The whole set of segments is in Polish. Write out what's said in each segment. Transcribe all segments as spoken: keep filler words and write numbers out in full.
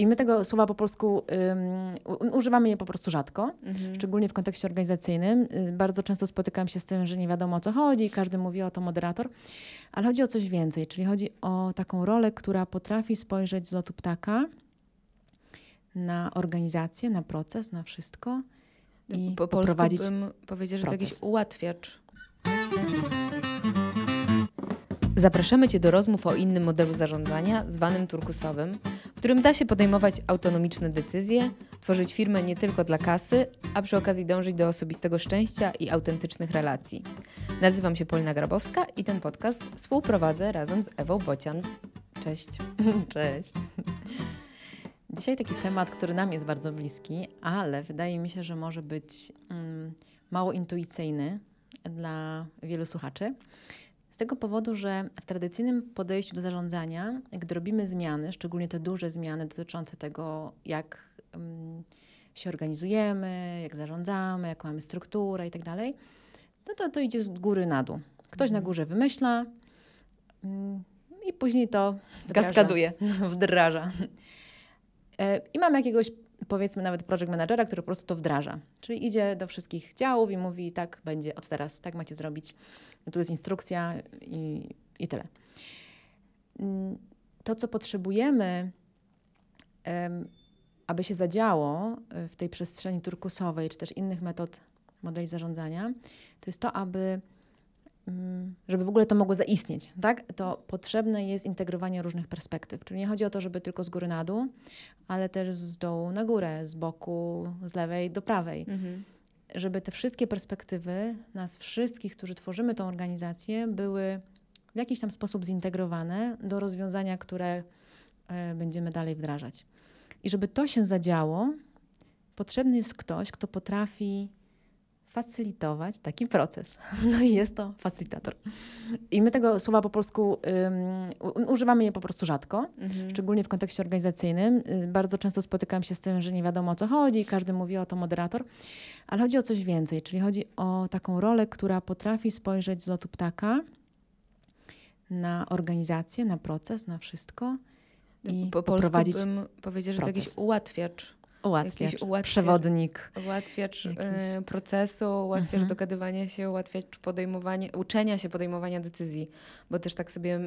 I my tego słowa po polsku um, używamy je po prostu rzadko, mhm. szczególnie w kontekście organizacyjnym. Bardzo często spotykam się z tym, że nie wiadomo o co chodzi, każdy mówi o to moderator, ale chodzi o coś więcej, czyli chodzi o taką rolę, która potrafi spojrzeć z lotu ptaka na organizację, na proces, na wszystko i po poprowadzić bym powiedział, że proces. To jakiś ułatwiacz. Zapraszamy Cię do rozmów o innym modelu zarządzania, zwanym turkusowym, w którym da się podejmować autonomiczne decyzje, tworzyć firmę nie tylko dla kasy, a przy okazji dążyć do osobistego szczęścia i autentycznych relacji. Nazywam się Paulina Grabowska i ten podcast współprowadzę razem z Ewą Bocian. Cześć. Cześć. Dzisiaj taki temat, który nam jest bardzo bliski, ale wydaje mi się, że może być mm, mało intuicyjny dla wielu słuchaczy. Z tego powodu, że w tradycyjnym podejściu do zarządzania, gdy robimy zmiany, szczególnie te duże zmiany dotyczące tego, jak mm, się organizujemy, jak zarządzamy, jaką mamy strukturę i tak dalej, no to to idzie z góry na dół. Ktoś mm. na górze wymyśla mm, i później to wdraża. Kaskaduje, wdraża. I mamy jakiegoś, powiedzmy nawet project managera, który po prostu to wdraża. Czyli idzie do wszystkich działów i mówi, tak będzie od teraz, tak macie zrobić. Tu jest instrukcja i, i tyle. To, co potrzebujemy, aby się zadziało w tej przestrzeni turkusowej, czy też innych metod modeli zarządzania, to jest to, aby żeby w ogóle to mogło zaistnieć, tak? To potrzebne jest integrowanie różnych perspektyw. Czyli nie chodzi o to, żeby tylko z góry na dół, ale też z dołu na górę, z boku, z lewej do prawej. Mhm. Żeby te wszystkie perspektywy nas wszystkich, którzy tworzymy tą organizację, były w jakiś tam sposób zintegrowane do rozwiązania, które y, będziemy dalej wdrażać. I żeby to się zadziało, potrzebny jest ktoś, kto potrafi facylitować taki proces. No i jest to facylitator. I my tego słowa po polsku um, używamy je po prostu rzadko, mhm. szczególnie w kontekście organizacyjnym. Bardzo często spotykam się z tym, że nie wiadomo o co chodzi, każdy mówi o to moderator, ale chodzi o coś więcej, czyli chodzi o taką rolę, która potrafi spojrzeć z lotu ptaka na organizację, na proces, na wszystko i po poprowadzić polsku bym powiedział, że to jakiś ułatwiacz. Ułatwiacz, jakiś ułatwiacz, przewodnik. Ułatwiacz jakiś... procesu, ułatwiacz mhm. dogadywania się, ułatwiacz podejmowania, uczenia się podejmowania decyzji. Bo też tak sobie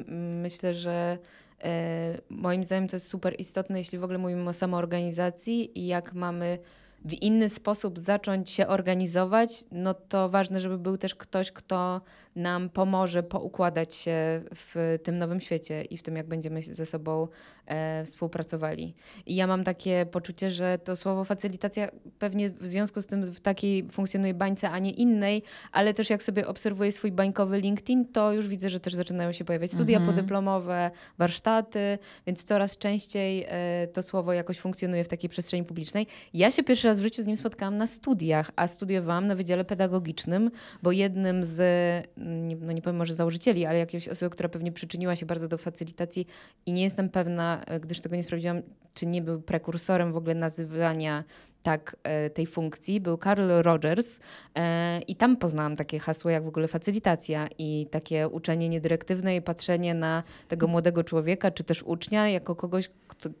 myślę, że e, moim zdaniem to jest super istotne, jeśli w ogóle mówimy o samoorganizacji i jak mamy w inny sposób zacząć się organizować, no to ważne, żeby był też ktoś, kto nam pomoże poukładać się w tym nowym świecie i w tym, jak będziemy ze sobą e, współpracowali. I ja mam takie poczucie, że to słowo facylitacja pewnie w związku z tym w takiej funkcjonuje bańce, a nie innej, ale też jak sobie obserwuję swój bańkowy LinkedIn, to już widzę, że też zaczynają się pojawiać studia mhm. podyplomowe, warsztaty, więc coraz częściej e, to słowo jakoś funkcjonuje w takiej przestrzeni publicznej. Ja się pierwszy raz w życiu z nim spotkałam na studiach, a studiowałam na Wydziale Pedagogicznym, bo jednym z, no nie powiem może założycieli, ale jakiejś osoby, która pewnie przyczyniła się bardzo do facylitacji i nie jestem pewna, gdyż tego nie sprawdziłam, czy nie był prekursorem w ogóle nazywania tak tej funkcji, był Carl Rogers e, i tam poznałam takie hasło jak w ogóle facylitacja i takie uczenie niedyrektywne i patrzenie na tego młodego człowieka, czy też ucznia jako kogoś,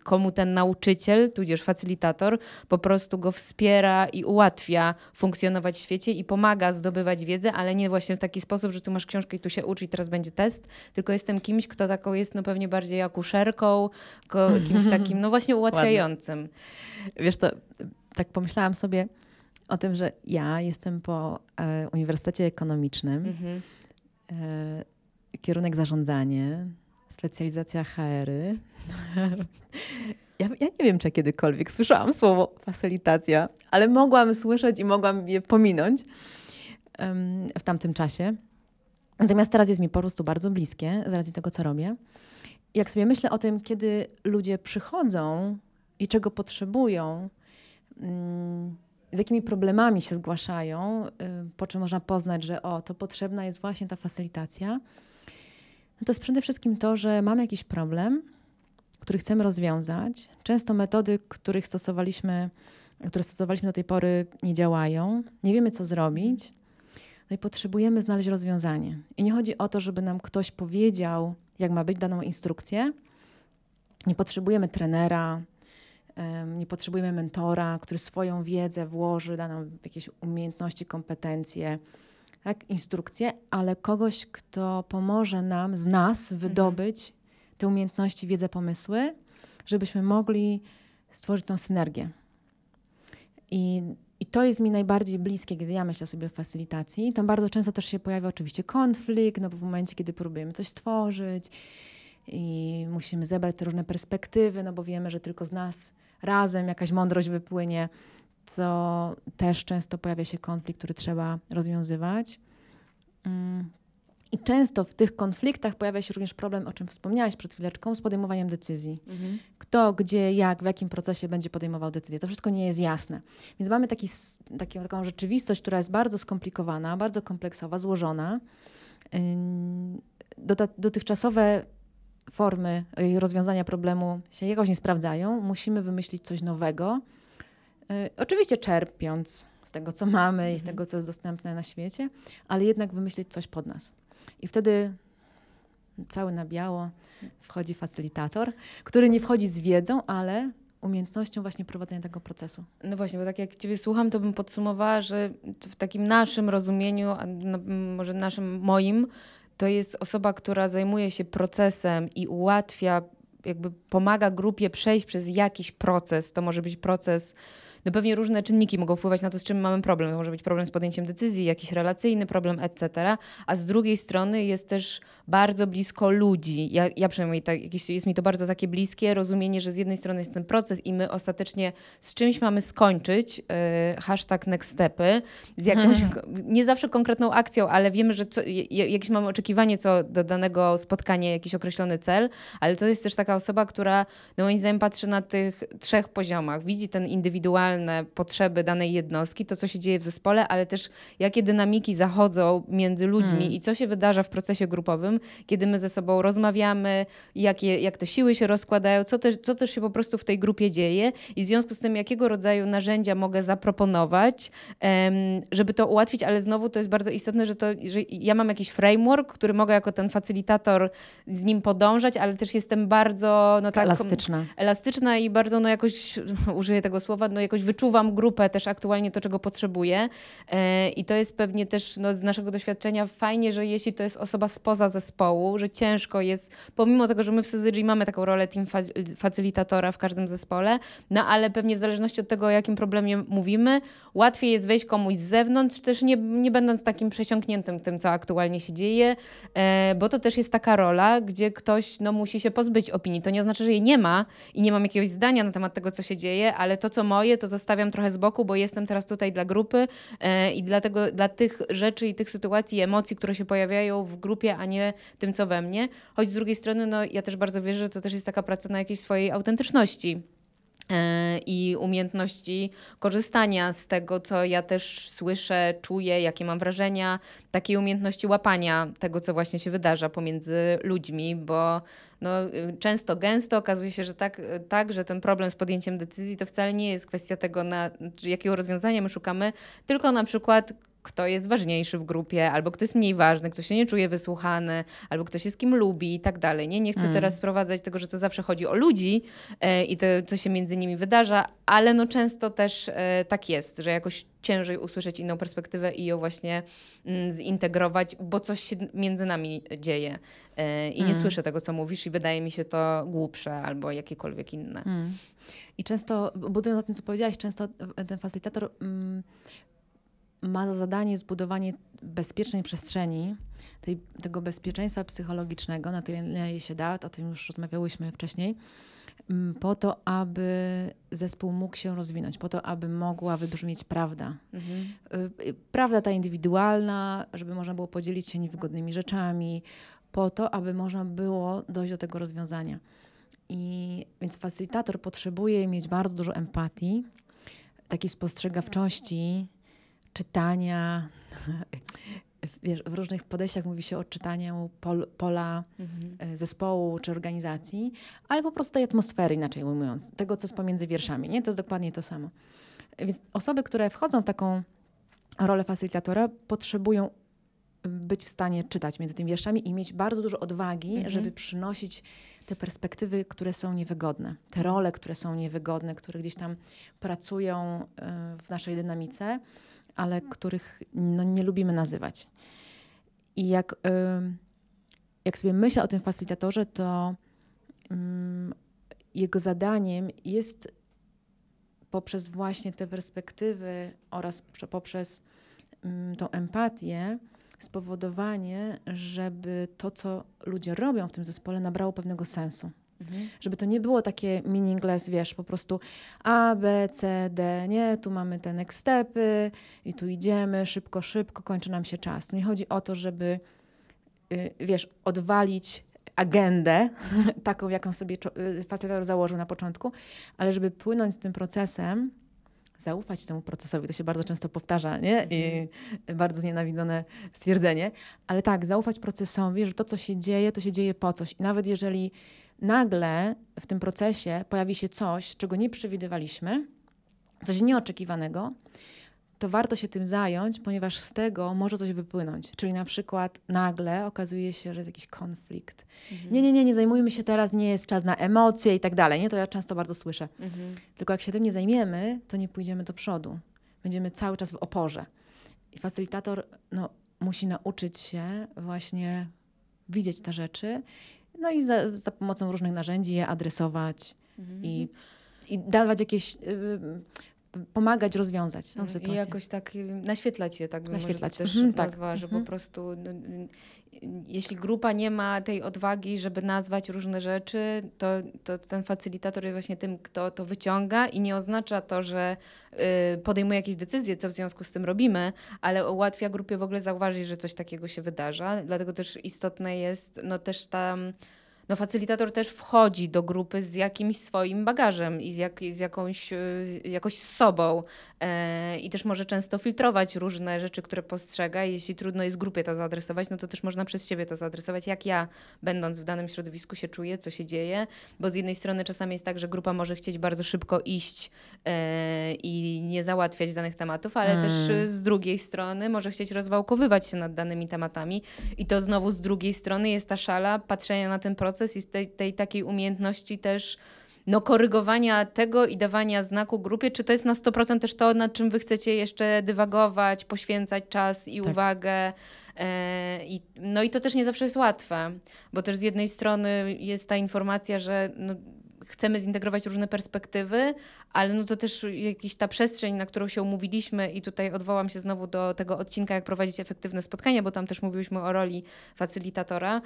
komu ten nauczyciel, tudzież facylitator, po prostu go wspiera i ułatwia funkcjonować w świecie i pomaga zdobywać wiedzę, ale nie właśnie w taki sposób, że tu masz książkę i tu się ucz i teraz będzie test, tylko jestem kimś, kto taką jest no pewnie bardziej akuszerką, ko- kimś takim no właśnie ułatwiającym. Ładnie. Wiesz to... Tak pomyślałam sobie o tym, że ja jestem po e, Uniwersytecie Ekonomicznym, mm-hmm. e, kierunek zarządzanie, specjalizacja H R y. ja, ja nie wiem, czy ja kiedykolwiek słyszałam słowo facylitacja, ale mogłam słyszeć i mogłam je pominąć em, w tamtym czasie. Natomiast teraz jest mi po prostu bardzo bliskie, z racji tego, co robię. Jak sobie myślę o tym, kiedy ludzie przychodzą i czego potrzebują, z jakimi problemami się zgłaszają, po czym można poznać, że o, to potrzebna jest właśnie ta facylitacja, no to jest przede wszystkim to, że mamy jakiś problem, który chcemy rozwiązać. Często metody, których stosowaliśmy, które stosowaliśmy do tej pory, nie działają. Nie wiemy, co zrobić. No i potrzebujemy znaleźć rozwiązanie. I nie chodzi o to, żeby nam ktoś powiedział, jak ma być daną instrukcję. Nie potrzebujemy trenera, Nie potrzebujemy mentora, który swoją wiedzę włoży, da nam jakieś umiejętności, kompetencje, tak, instrukcje, ale kogoś, kto pomoże nam, z nas wydobyć mhm. te umiejętności, wiedzę, pomysły, żebyśmy mogli stworzyć tą synergię. I, i to jest mi najbardziej bliskie, kiedy ja myślę sobie o facylitacji. Tam bardzo często też się pojawia oczywiście konflikt, no bo w momencie, kiedy próbujemy coś stworzyć i musimy zebrać te różne perspektywy, no bo wiemy, że tylko z nas razem jakaś mądrość wypłynie, co też często pojawia się konflikt, który trzeba rozwiązywać. I często w tych konfliktach pojawia się również problem, o czym wspomniałaś przed chwileczką, z podejmowaniem decyzji. Mhm. Kto, gdzie, jak, w jakim procesie będzie podejmował decyzję. To wszystko nie jest jasne. Więc mamy taki, taki, taką rzeczywistość, która jest bardzo skomplikowana, bardzo kompleksowa, złożona. Dotychczasowe formy rozwiązania problemu się jakoś nie sprawdzają. Musimy wymyślić coś nowego. Y, oczywiście czerpiąc z tego, co mamy mm-hmm. i z tego, co jest dostępne na świecie, ale jednak wymyślić coś pod nas. I wtedy cały na biało wchodzi facylitator, który nie wchodzi z wiedzą, ale umiejętnością właśnie prowadzenia tego procesu. No właśnie, bo tak jak Ciebie słucham, to bym podsumowała, że w takim naszym rozumieniu, a może naszym moim, to jest osoba, która zajmuje się procesem i ułatwia, jakby pomaga grupie przejść przez jakiś proces. To może być proces, no pewnie różne czynniki mogą wpływać na to, z czym mamy problem. To może być problem z podjęciem decyzji, jakiś relacyjny problem, et cetera. A z drugiej strony jest też bardzo blisko ludzi. Ja, ja przynajmniej, tak, jest mi to bardzo takie bliskie rozumienie, że z jednej strony jest ten proces i my ostatecznie z czymś mamy skończyć, yy, hashtag next stepy, z jakąś, nie zawsze konkretną akcją, ale wiemy, że co, jakieś mamy oczekiwanie co do danego spotkania, jakiś określony cel, ale to jest też taka osoba, która no moim zdaniem patrzy na tych trzech poziomach. Widzi ten indywidualny potrzeby danej jednostki, to co się dzieje w zespole, ale też jakie dynamiki zachodzą między ludźmi hmm. i co się wydarza w procesie grupowym, kiedy my ze sobą rozmawiamy, jakie, jak te siły się rozkładają, co, te, co też się po prostu w tej grupie dzieje i w związku z tym jakiego rodzaju narzędzia mogę zaproponować, em, żeby to ułatwić, ale znowu to jest bardzo istotne, że, to, że ja mam jakiś framework, który mogę jako ten facylitator z nim podążać, ale też jestem bardzo no, tak, elastyczna. elastyczna i bardzo no jakoś, użyję tego słowa, no jakoś wyczuwam grupę też aktualnie to, czego potrzebuję yy, i to jest pewnie też no, z naszego doświadczenia fajnie, że jeśli to jest osoba spoza zespołu, że ciężko jest, pomimo tego, że my w C Z G mamy taką rolę team fa- facylitatora w każdym zespole, no ale pewnie w zależności od tego, o jakim problemie mówimy, łatwiej jest wejść komuś z zewnątrz, też nie, nie będąc takim przesiąkniętym tym, co aktualnie się dzieje, yy, bo to też jest taka rola, gdzie ktoś no, musi się pozbyć opinii. To nie oznacza, że jej nie ma i nie mam jakiegoś zdania na temat tego, co się dzieje, ale to, co moje, to zostawiam trochę z boku, bo jestem teraz tutaj dla grupy e, i dlatego, dla tych rzeczy i tych sytuacji, emocji, które się pojawiają w grupie, a nie tym, co we mnie. Choć z drugiej strony, no, ja też bardzo wierzę, że to też jest taka praca na jakiejś swojej autentyczności e, i umiejętności korzystania z tego, co ja też słyszę, czuję, jakie mam wrażenia, takiej umiejętności łapania tego, co właśnie się wydarza pomiędzy ludźmi, bo no, często, gęsto okazuje się, że tak, tak, że ten problem z podjęciem decyzji to wcale nie jest kwestia tego, na, jakiego rozwiązania my szukamy, tylko na przykład kto jest ważniejszy w grupie, albo kto jest mniej ważny, kto się nie czuje wysłuchany, albo kto się z kim lubi i tak dalej. Nie, nie chcę mm. teraz sprowadzać tego, że to zawsze chodzi o ludzi e, i to, co się między nimi wydarza, ale no często też e, tak jest, że jakoś ciężej usłyszeć inną perspektywę i ją właśnie m, zintegrować, bo coś się między nami dzieje e, i mm. nie słyszę tego, co mówisz i wydaje mi się to głupsze albo jakiekolwiek inne. Mm. I często, budując na tym, co powiedziałaś, często ten facylitator mm, ma za zadanie zbudowanie bezpiecznej przestrzeni, tej, tego bezpieczeństwa psychologicznego, na tyle ile się da, o tym już rozmawiałyśmy wcześniej, po to, aby zespół mógł się rozwinąć, po to, aby mogła wybrzmieć prawda. Mhm. Prawda ta indywidualna, żeby można było podzielić się niewygodnymi rzeczami, po to, aby można było dojść do tego rozwiązania. I więc facylitator potrzebuje mieć bardzo dużo empatii, takiej spostrzegawczości, czytania, wiesz, w różnych podejściach mówi się o czytaniu pol, pola mhm. zespołu czy organizacji, ale po prostu tej atmosfery, inaczej ujmując, tego, co jest pomiędzy wierszami, nie? To jest dokładnie to samo. Więc osoby, które wchodzą w taką rolę facylitatora, potrzebują być w stanie czytać między tymi wierszami i mieć bardzo dużo odwagi, mhm. żeby przynosić te perspektywy, które są niewygodne, te role, które są niewygodne, które gdzieś tam pracują w naszej dynamice, ale których no, nie lubimy nazywać. I jak, jak sobie myślę o tym facylitatorze, to jego zadaniem jest poprzez właśnie te perspektywy oraz poprzez tą empatię spowodowanie, żeby to, co ludzie robią w tym zespole, nabrało pewnego sensu. Mhm. Żeby to nie było takie meaningless, wiesz, po prostu A, B, C, D, nie, tu mamy te next stepy i tu idziemy, szybko, szybko, kończy nam się czas. Nie chodzi o to, żeby, yy, wiesz, odwalić agendę, taką, jaką sobie facylitator założył na początku, ale żeby płynąć z tym procesem, zaufać temu procesowi, to się bardzo często powtarza, nie? I bardzo znienawidzone stwierdzenie, ale tak, zaufać procesowi, że to, co się dzieje, to się dzieje po coś. I nawet jeżeli nagle w tym procesie pojawi się coś, czego nie przewidywaliśmy, coś nieoczekiwanego, to warto się tym zająć, ponieważ z tego może coś wypłynąć. Czyli na przykład nagle okazuje się, że jest jakiś konflikt. Mhm. Nie, nie, nie, nie zajmujmy się teraz, nie jest czas na emocje i tak dalej. Nie, to ja często bardzo słyszę. Mhm. Tylko jak się tym nie zajmiemy, to nie pójdziemy do przodu. Będziemy cały czas w oporze. I facylitator no, musi nauczyć się właśnie widzieć te rzeczy, no i za, za pomocą różnych narzędzi je adresować mhm. i, i dawać jakieś... Yy, pomagać rozwiązać tą sytuację. I jakoś tak naświetlać je, tak bym może też mhm, nazwała, tak. Że mhm. po prostu no, jeśli grupa nie ma tej odwagi, żeby nazwać różne rzeczy, to, to ten facylitator jest właśnie tym, kto to wyciąga i nie oznacza to, że y, podejmuje jakieś decyzje, co w związku z tym robimy, ale ułatwia grupie w ogóle zauważyć, że coś takiego się wydarza. Dlatego też istotne jest no też ta... No facylitator też wchodzi do grupy z jakimś swoim bagażem i z, jak, z jakąś z, jakoś z sobą e, i też może często filtrować różne rzeczy, które postrzega i jeśli trudno jest grupie to zaadresować, no to też można przez ciebie to zaadresować, jak ja będąc w danym środowisku się czuję, co się dzieje, bo z jednej strony czasami jest tak, że grupa może chcieć bardzo szybko iść e, i nie załatwiać danych tematów, ale hmm. też z drugiej strony może chcieć rozwałkowywać się nad danymi tematami i to znowu z drugiej strony jest ta szala patrzenia na ten proces i z tej, tej takiej umiejętności też no, korygowania tego i dawania znaku grupie, czy to jest na sto procent też to, nad czym wy chcecie jeszcze dywagować, poświęcać czas i tak. uwagę. E, i, no i to też nie zawsze jest łatwe, bo też z jednej strony jest ta informacja, że no, chcemy zintegrować różne perspektywy, ale no to też jakiś ta przestrzeń, na którą się umówiliśmy i tutaj odwołam się znowu do tego odcinka, jak prowadzić efektywne spotkania, bo tam też mówiłyśmy o roli facylitatora,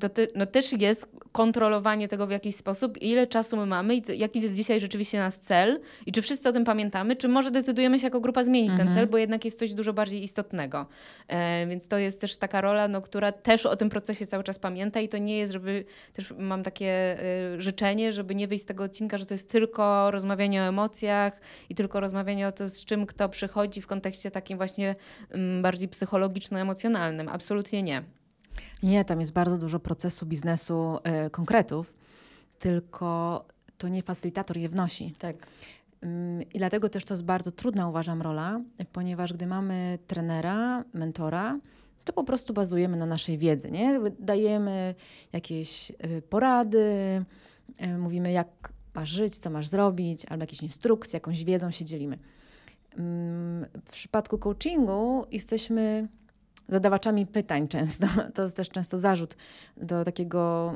to te, no też jest kontrolowanie tego w jakiś sposób, ile czasu my mamy i co, jaki jest dzisiaj rzeczywiście nasz cel i czy wszyscy o tym pamiętamy, czy może decydujemy się jako grupa zmienić mhm. ten cel, bo jednak jest coś dużo bardziej istotnego. E, więc to jest też taka rola, no, która też o tym procesie cały czas pamięta i to nie jest, żeby, też mam takie y, życzenie, żeby nie wyjść z tego odcinka, że to jest tylko rozmawianie o emocjach i tylko rozmawianie o tym, z czym kto przychodzi w kontekście takim właśnie um, bardziej psychologiczno-emocjonalnym. Absolutnie nie. Nie, tam jest bardzo dużo procesu, biznesu, y, konkretów, tylko to nie facylitator je wnosi. Tak. Ym, I dlatego też to jest bardzo trudna, uważam, rola, ponieważ gdy mamy trenera, mentora, to po prostu bazujemy na naszej wiedzy, nie? Dajemy jakieś y, porady, mówimy, jak masz żyć, co masz zrobić, albo jakieś instrukcje, jakąś wiedzą się dzielimy. W przypadku coachingu jesteśmy zadawaczami pytań często. To jest też często zarzut do takiego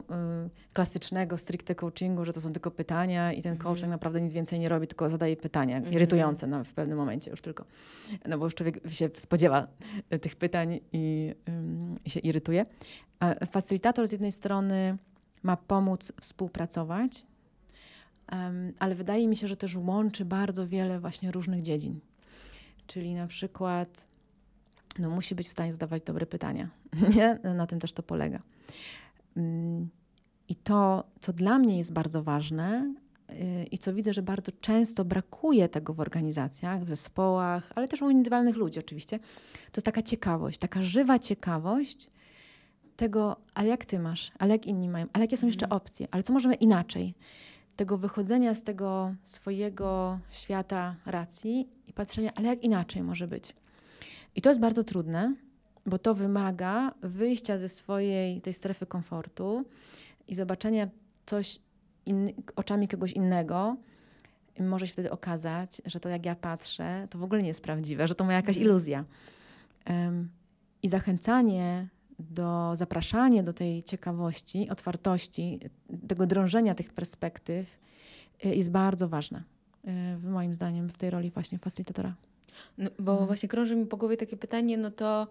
y, klasycznego, stricte coachingu, że to są tylko pytania i ten coach mm. tak naprawdę nic więcej nie robi, tylko zadaje pytania, mm-hmm. irytujące no, w pewnym momencie już tylko. No bo już człowiek się spodziewa tych pytań i y, się irytuje. A facylitator z jednej strony ma pomóc współpracować, um, ale wydaje mi się, że też łączy bardzo wiele właśnie różnych dziedzin. Czyli na przykład no, musi być w stanie zadawać dobre pytania. Nie? Na tym też to polega. Um, I to, co dla mnie jest bardzo ważne yy, i co widzę, że bardzo często brakuje tego w organizacjach, w zespołach, ale też u indywidualnych ludzi oczywiście, to jest taka ciekawość, taka żywa ciekawość, tego, ale jak ty masz, ale jak inni mają, ale jakie są jeszcze opcje, ale co możemy inaczej? Tego wychodzenia z tego swojego świata racji i patrzenia, ale jak inaczej może być. I to jest bardzo trudne, bo to wymaga wyjścia ze swojej tej strefy komfortu i zobaczenia coś in, oczami kogoś innego może się wtedy okazać, że to jak ja patrzę, to w ogóle nie jest prawdziwe, że to moja jakaś iluzja. Um, I zachęcanie do, zapraszanie do tej ciekawości, otwartości, tego drążenia tych perspektyw jest bardzo ważne, moim zdaniem, w tej roli właśnie facylitatora. No, bo hmm. właśnie krąży mi po głowie takie pytanie, no to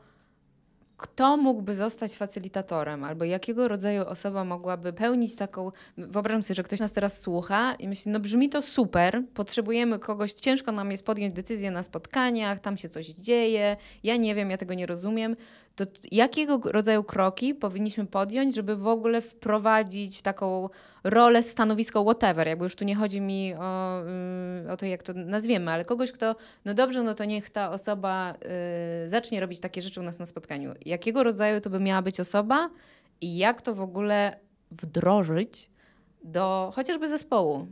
kto mógłby zostać facylitatorem albo jakiego rodzaju osoba mogłaby pełnić taką... Wyobrażam sobie, że ktoś nas teraz słucha i myśli, no brzmi to super, potrzebujemy kogoś, ciężko nam jest podjąć decyzję na spotkaniach, tam się coś dzieje, ja nie wiem, ja tego nie rozumiem. To jakiego rodzaju kroki powinniśmy podjąć, żeby w ogóle wprowadzić taką rolę, stanowisko, whatever, jakby już tu nie chodzi mi o, o to, jak to nazwiemy, ale kogoś, kto, no dobrze, no to niech ta osoba y, zacznie robić takie rzeczy u nas na spotkaniu. Jakiego rodzaju to by miała być osoba i jak to w ogóle wdrożyć do chociażby zespołu?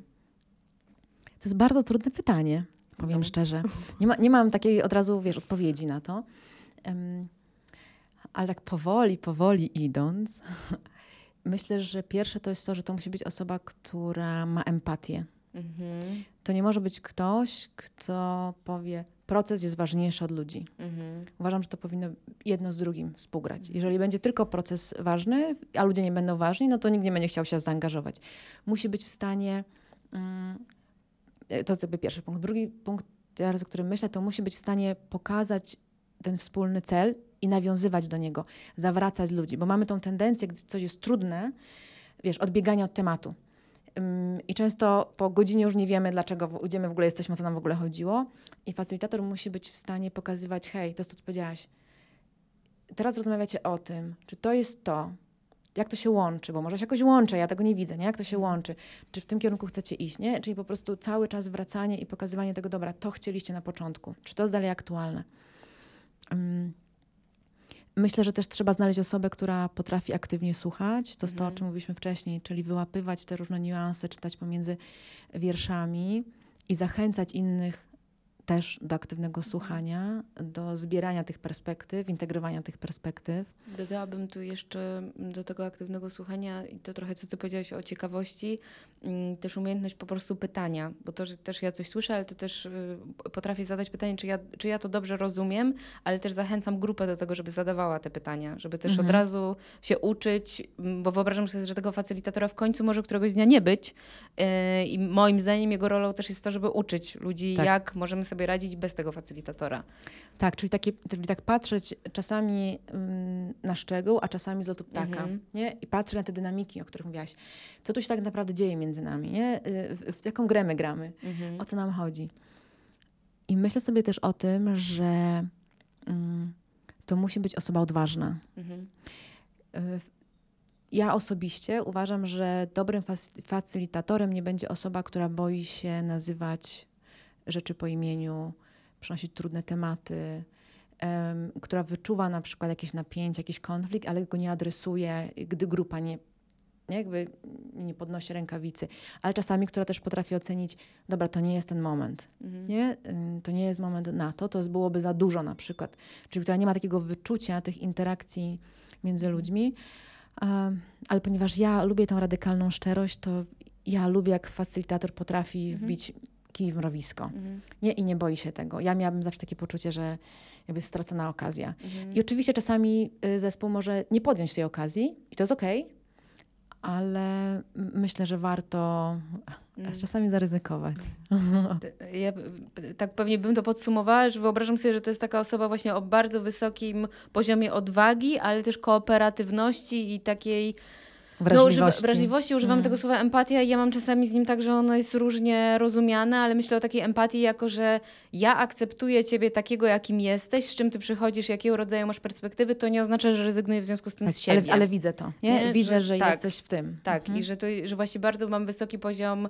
To jest bardzo trudne pytanie, powiem no. szczerze. Nie, ma, nie mam takiej od razu, wiesz, odpowiedzi na to. Um, Ale tak powoli, powoli idąc, myślę, że pierwsze to jest to, że to musi być osoba, która ma empatię. Mm-hmm. To nie może być ktoś, kto powie, proces jest ważniejszy od ludzi. Mm-hmm. Uważam, że to powinno jedno z drugim współgrać. Mm-hmm. Jeżeli będzie tylko proces ważny, a ludzie nie będą ważni, no to nikt nie będzie chciał się zaangażować. Musi być w stanie, mm, to jest jakby pierwszy punkt. Drugi punkt, teraz, o którym myślę, to musi być w stanie pokazać ten wspólny cel i nawiązywać do niego, zawracać ludzi, bo mamy tą tendencję, gdy coś jest trudne, wiesz, odbiegania od tematu. Ym, I często po godzinie już nie wiemy, dlaczego w, gdzie my w ogóle jesteśmy, o co nam w ogóle chodziło. I facylitator musi być w stanie pokazywać, hej, to jest to, co powiedziałaś. Teraz rozmawiacie o tym, czy to jest to, jak to się łączy, bo może się jakoś łączy, ja tego nie widzę, nie? Jak to się łączy, czy w tym kierunku chcecie iść, nie? Czyli po prostu cały czas wracanie i pokazywanie tego, dobra, to chcieliście na początku, czy to jest dalej aktualne. Ym. Myślę, że też trzeba znaleźć osobę, która potrafi aktywnie słuchać. To jest to, o czym mówiliśmy wcześniej, czyli wyłapywać te różne niuanse, czytać pomiędzy wierszami i zachęcać innych też do aktywnego słuchania, do zbierania tych perspektyw, integrowania tych perspektyw. Dodałabym tu jeszcze do tego aktywnego słuchania i to trochę, co ty powiedziałaś o ciekawości, też umiejętność po prostu pytania, bo to, że też ja coś słyszę, ale to też potrafię zadać pytanie, czy ja, czy ja to dobrze rozumiem, ale też zachęcam grupę do tego, żeby zadawała te pytania, żeby też mhm. od razu się uczyć, bo wyobrażam sobie, że tego facylitatora w końcu może któregoś dnia nie być i moim zdaniem jego rolą też jest to, żeby uczyć ludzi, tak. jak możemy sobie radzić bez tego facylitatora. Tak, czyli, takie, czyli tak patrzeć czasami mm, na szczegół, a czasami z lotu ptaka. Mhm. Nie? I patrzę na te dynamiki, o których mówiłaś. Co tu się tak naprawdę dzieje między nami? Nie? W, w jaką grę my gramy? Mhm. O co nam chodzi? I myślę sobie też o tym, że mm, to musi być osoba odważna. Mhm. Ja osobiście uważam, że dobrym fac- facylitatorem nie będzie osoba, która boi się nazywać rzeczy po imieniu, przynosić trudne tematy, um, która wyczuwa na przykład jakieś napięcie, jakiś konflikt, ale go nie adresuje, gdy grupa nie, nie, jakby nie podnosi rękawicy. Ale czasami, która też potrafi ocenić, dobra, to nie jest ten moment, mhm. nie? To nie jest moment na to, to byłoby za dużo na przykład. Czyli która nie ma takiego wyczucia tych interakcji między ludźmi. Um, ale ponieważ ja lubię tą radykalną szczerość, to ja lubię, jak facylitator potrafi mhm. wbić w mrowisko. Mhm. Nie, i nie boi się tego. Ja miałabym zawsze takie poczucie, że jakby stracona okazja. Mhm. I oczywiście czasami zespół może nie podjąć tej okazji i to jest okej, okay, ale myślę, że warto mhm. czasami zaryzykować. Ja tak pewnie bym to podsumowała, że wyobrażam sobie, że to jest taka osoba właśnie o bardzo wysokim poziomie odwagi, ale też kooperatywności i takiej Wrażliwości. No, używa, wrażliwości, używam mm. tego słowa empatia i ja mam czasami z nim tak, że ono jest różnie rozumiane, ale myślę o takiej empatii jako, że ja akceptuję ciebie takiego, jakim jesteś, z czym ty przychodzisz, jakiego rodzaju masz perspektywy, to nie oznacza, że rezygnuję w związku z tym tak, z siebie. Ale, ale widzę to, nie? Nie? Widzę, że, że tak, jesteś w tym. Tak, mhm. i że, to, że właśnie bardzo mam wysoki poziom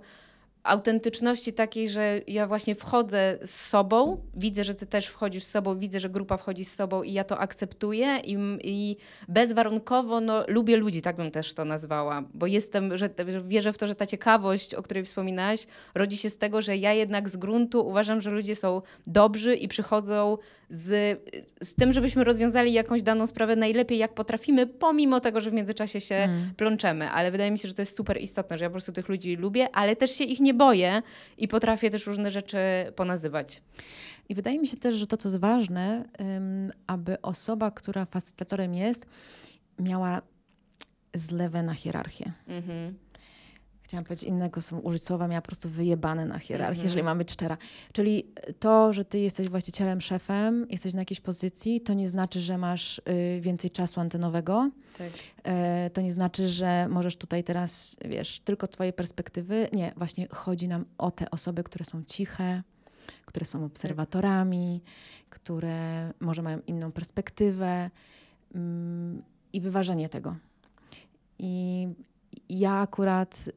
autentyczności takiej, że ja właśnie wchodzę z sobą, widzę, że ty też wchodzisz z sobą, widzę, że grupa wchodzi z sobą i ja to akceptuję i, i bezwarunkowo no, lubię ludzi, tak bym też to nazwała, bo jestem, że, że wierzę w to, że ta ciekawość, o której wspominałaś, rodzi się z tego, że ja jednak z gruntu uważam, że ludzie są dobrzy i przychodzą z, z tym, żebyśmy rozwiązali jakąś daną sprawę najlepiej, jak potrafimy, pomimo tego, że w międzyczasie się mm. plączemy, ale wydaje mi się, że to jest super istotne, że ja po prostu tych ludzi lubię, ale też się ich nie boję i potrafię też różne rzeczy ponazywać. I wydaje mi się też, że to, co jest ważne, aby osoba, która facylitatorem jest, miała zlewę na hierarchię. Mm-hmm. Chciałam powiedzieć innego, użyć słowa, miała po prostu wyjebane na hierarchię, mm-hmm. jeżeli mamy cztera. Czyli to, że ty jesteś właścicielem, szefem, jesteś na jakiejś pozycji, to nie znaczy, że masz y, więcej czasu antenowego. Tak. Y, to nie znaczy, że możesz tutaj teraz, wiesz, tylko twoje perspektywy. Nie, właśnie chodzi nam o te osoby, które są ciche, które są obserwatorami, tak. które może mają inną perspektywę y, i wyważenie tego. I ja akurat y,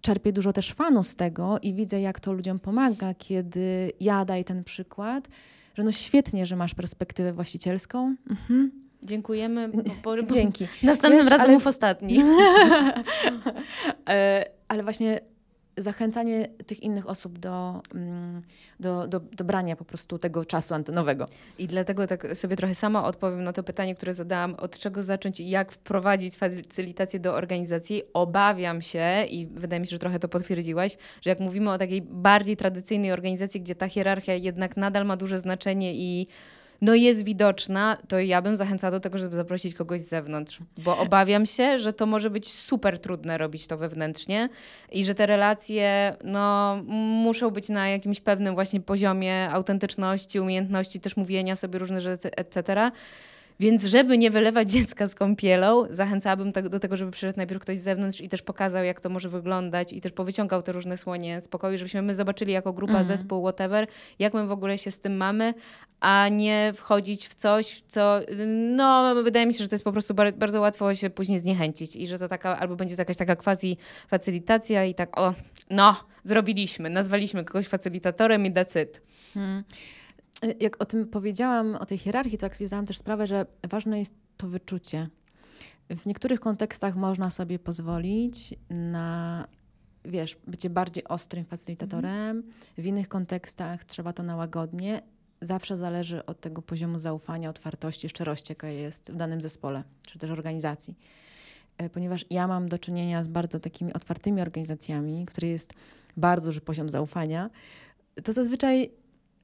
czerpię dużo też fanów z tego i widzę, jak to ludziom pomaga, kiedy ja daję ten przykład, że no świetnie, że masz perspektywę właścicielską. Mhm. Dziękujemy. Po, po, Dzięki. Następnym Wiesz, razem ale... mów ostatni. Ale właśnie zachęcanie tych innych osób do, do, do, do brania po prostu tego czasu antenowego. I dlatego tak sobie trochę sama odpowiem na to pytanie, które zadałam, od czego zacząć i jak wprowadzić facylitację do organizacji. Obawiam się i wydaje mi się, że trochę to potwierdziłaś, że jak mówimy o takiej bardziej tradycyjnej organizacji, gdzie ta hierarchia jednak nadal ma duże znaczenie i no jest widoczna, to ja bym zachęcała do tego, żeby zaprosić kogoś z zewnątrz, bo obawiam się, że to może być super trudne robić to wewnętrznie i że te relacje no, muszą być na jakimś pewnym właśnie poziomie autentyczności, umiejętności też mówienia sobie różnych rzeczy, et cetera. Więc żeby nie wylewać dziecka z kąpielą, zachęcałabym do tego, żeby przyszedł najpierw ktoś z zewnątrz i też pokazał, jak to może wyglądać i też powyciągał te różne słonie z pokoju, żebyśmy my zobaczyli jako grupa, mhm. zespół, whatever, jak my w ogóle się z tym mamy, a nie wchodzić w coś, co no wydaje mi się, że to jest po prostu bardzo, bardzo łatwo się później zniechęcić i że to taka, albo będzie to jakaś taka quasi facylitacja i tak o, no, zrobiliśmy, nazwaliśmy kogoś facylitatorem i that's it. Mhm. Jak o tym powiedziałam, o tej hierarchii, to tak sobie zdałam też sprawę, że ważne jest to wyczucie. W niektórych kontekstach można sobie pozwolić na, wiesz, bycie bardziej ostrym facylitatorem. Mhm. W innych kontekstach trzeba to na łagodnie. Zawsze zależy od tego poziomu zaufania, otwartości, szczerości, jaka jest w danym zespole czy też organizacji. Ponieważ ja mam do czynienia z bardzo takimi otwartymi organizacjami, który jest bardzo duży poziom zaufania, to zazwyczaj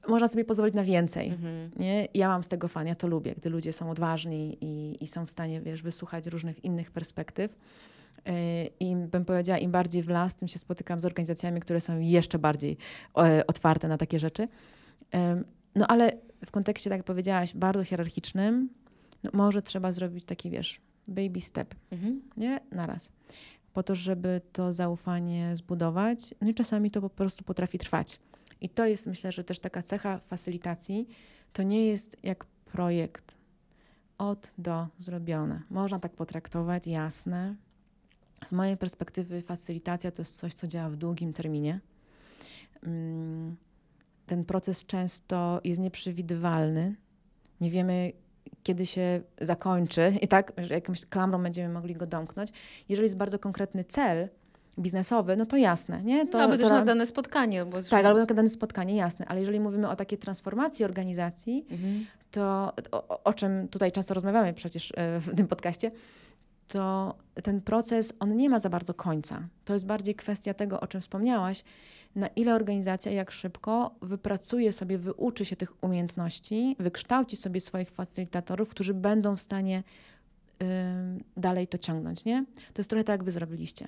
można sobie pozwolić na więcej. Mm-hmm. Nie? Ja mam z tego fan, ja to lubię, gdy ludzie są odważni i, i są w stanie, wiesz, wysłuchać różnych innych perspektyw. Yy, I bym powiedziała, im bardziej w las, tym się spotykam z organizacjami, które są jeszcze bardziej e, otwarte na takie rzeczy. Yy, no ale w kontekście, tak jak powiedziałaś, bardzo hierarchicznym, no, może trzeba zrobić taki, wiesz, baby step, mm-hmm. nie? Naraz. Po to, żeby to zaufanie zbudować. No i czasami to po prostu potrafi trwać. I to jest, myślę, że też taka cecha facylitacji, to nie jest jak projekt od do zrobione. Można tak potraktować, jasne. Z mojej perspektywy facylitacja to jest coś, co działa w długim terminie. Ten proces często jest nieprzewidywalny. Nie wiemy, kiedy się zakończy i tak jakąś klamrą będziemy mogli go domknąć. Jeżeli jest bardzo konkretny cel biznesowy, no to jasne, nie? To, no, albo to też na dane spotkanie. Bo tak, albo na dane spotkanie, jasne. Ale jeżeli mówimy o takiej transformacji organizacji, mhm. to o, o czym tutaj często rozmawiamy przecież w tym podcaście, to ten proces, on nie ma za bardzo końca. To jest bardziej kwestia tego, o czym wspomniałaś, na ile organizacja, jak szybko wypracuje sobie, wyuczy się tych umiejętności, wykształci sobie swoich facylitatorów, którzy będą w stanie y, dalej to ciągnąć, nie? To jest trochę tak, jak wy zrobiliście.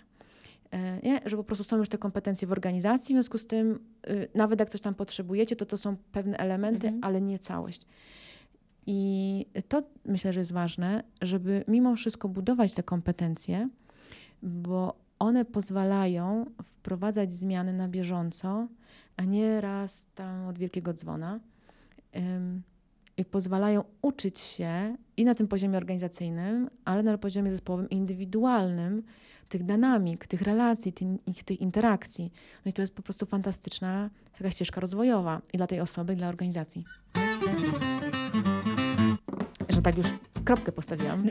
Nie? Że po prostu są już te kompetencje w organizacji, w związku z tym yy, nawet jak coś tam potrzebujecie, to to są pewne elementy, mhm. ale nie całość. I to myślę, że jest ważne, żeby mimo wszystko budować te kompetencje, bo one pozwalają wprowadzać zmiany na bieżąco, a nie raz tam od wielkiego dzwona. Yy, i pozwalają uczyć się i na tym poziomie organizacyjnym, ale na poziomie zespołowym i indywidualnym, tych dynamik, tych relacji, tych, tych interakcji. No i to jest po prostu fantastyczna taka ścieżka rozwojowa i dla tej osoby, i dla organizacji. Że tak już kropkę postawiłam.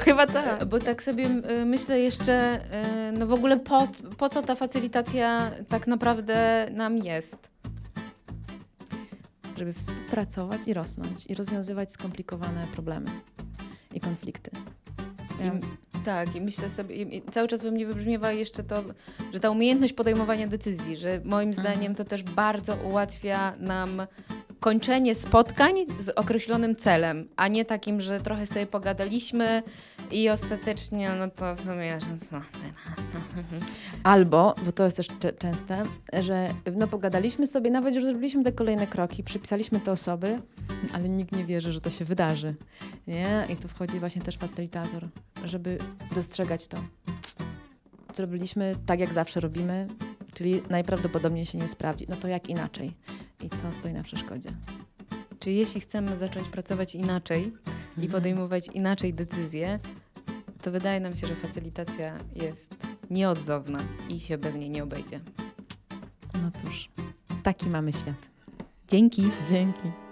Chyba tak. Bo tak sobie myślę jeszcze, no w ogóle po, po co ta facylitacja tak naprawdę nam jest? Żeby współpracować i rosnąć i rozwiązywać skomplikowane problemy i konflikty. Ja... I, tak, i myślę sobie, i cały czas we mnie wybrzmiewa jeszcze to, że ta umiejętność podejmowania decyzji, że moim zdaniem to też bardzo ułatwia nam kończenie spotkań z określonym celem, a nie takim, że trochę sobie pogadaliśmy i ostatecznie, no to w sumie, że co teraz? Albo, bo to jest też c- częste, że no pogadaliśmy sobie, nawet już zrobiliśmy te kolejne kroki, przypisaliśmy te osoby, ale nikt nie wierzy, że to się wydarzy, nie? I tu wchodzi właśnie też facylitator, żeby dostrzegać to. Zrobiliśmy tak, jak zawsze robimy, czyli najprawdopodobniej się nie sprawdzi. No to jak inaczej? I co stoi na przeszkodzie? Czy jeśli chcemy zacząć pracować inaczej mhm. i podejmować inaczej decyzje, to wydaje nam się, że facylitacja jest nieodzowna i się bez niej nie obejdzie. No cóż, taki mamy świat. Dzięki. Dzięki.